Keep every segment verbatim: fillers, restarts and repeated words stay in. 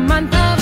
Month of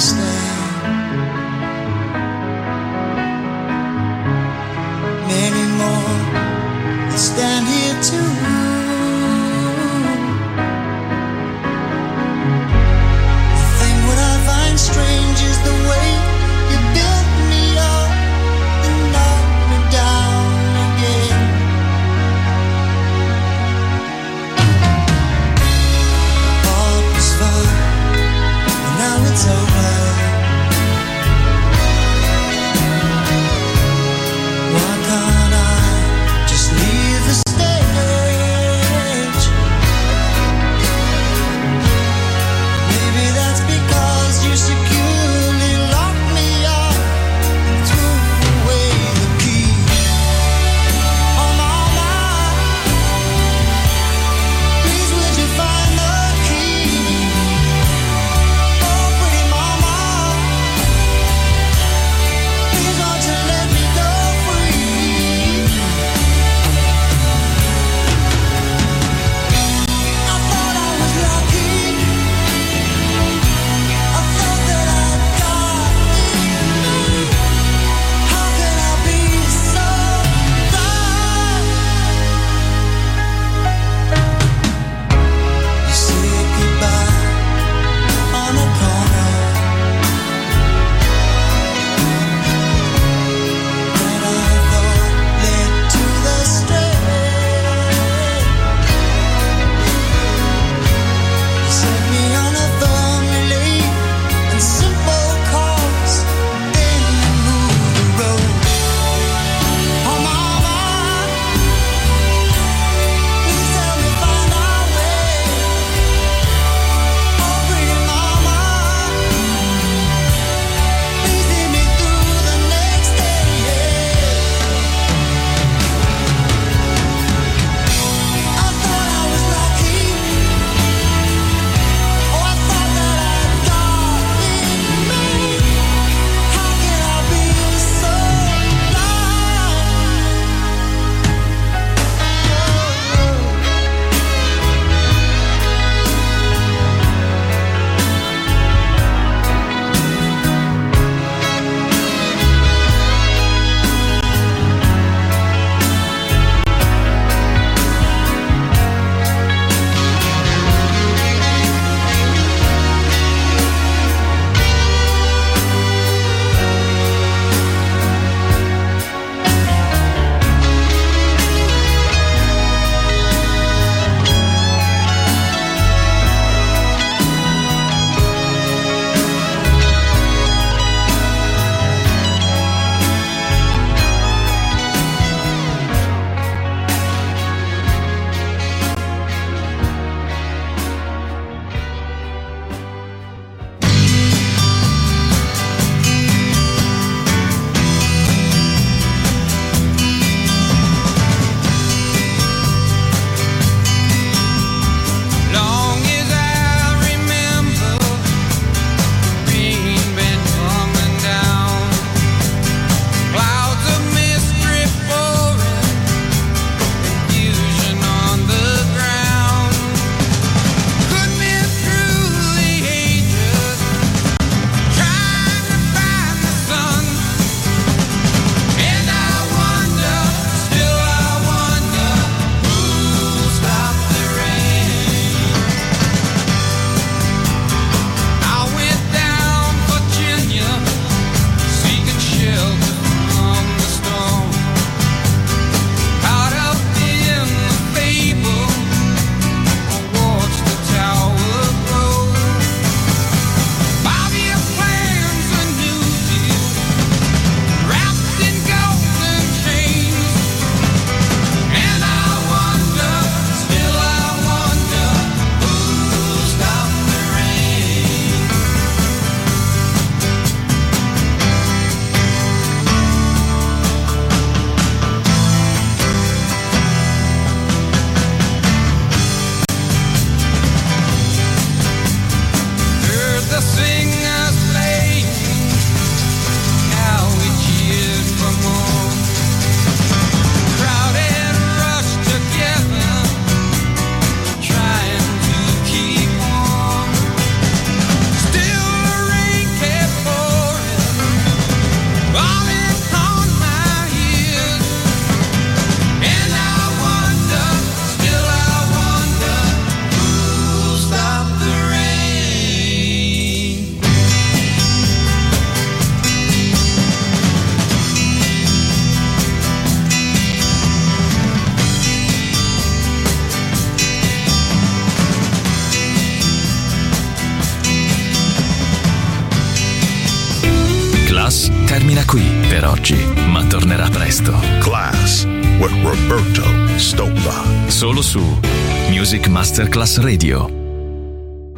It's over. Class termina qui per oggi, ma tornerà presto. Class with Roberto Stoppa. Solo su Music Masterclass Radio.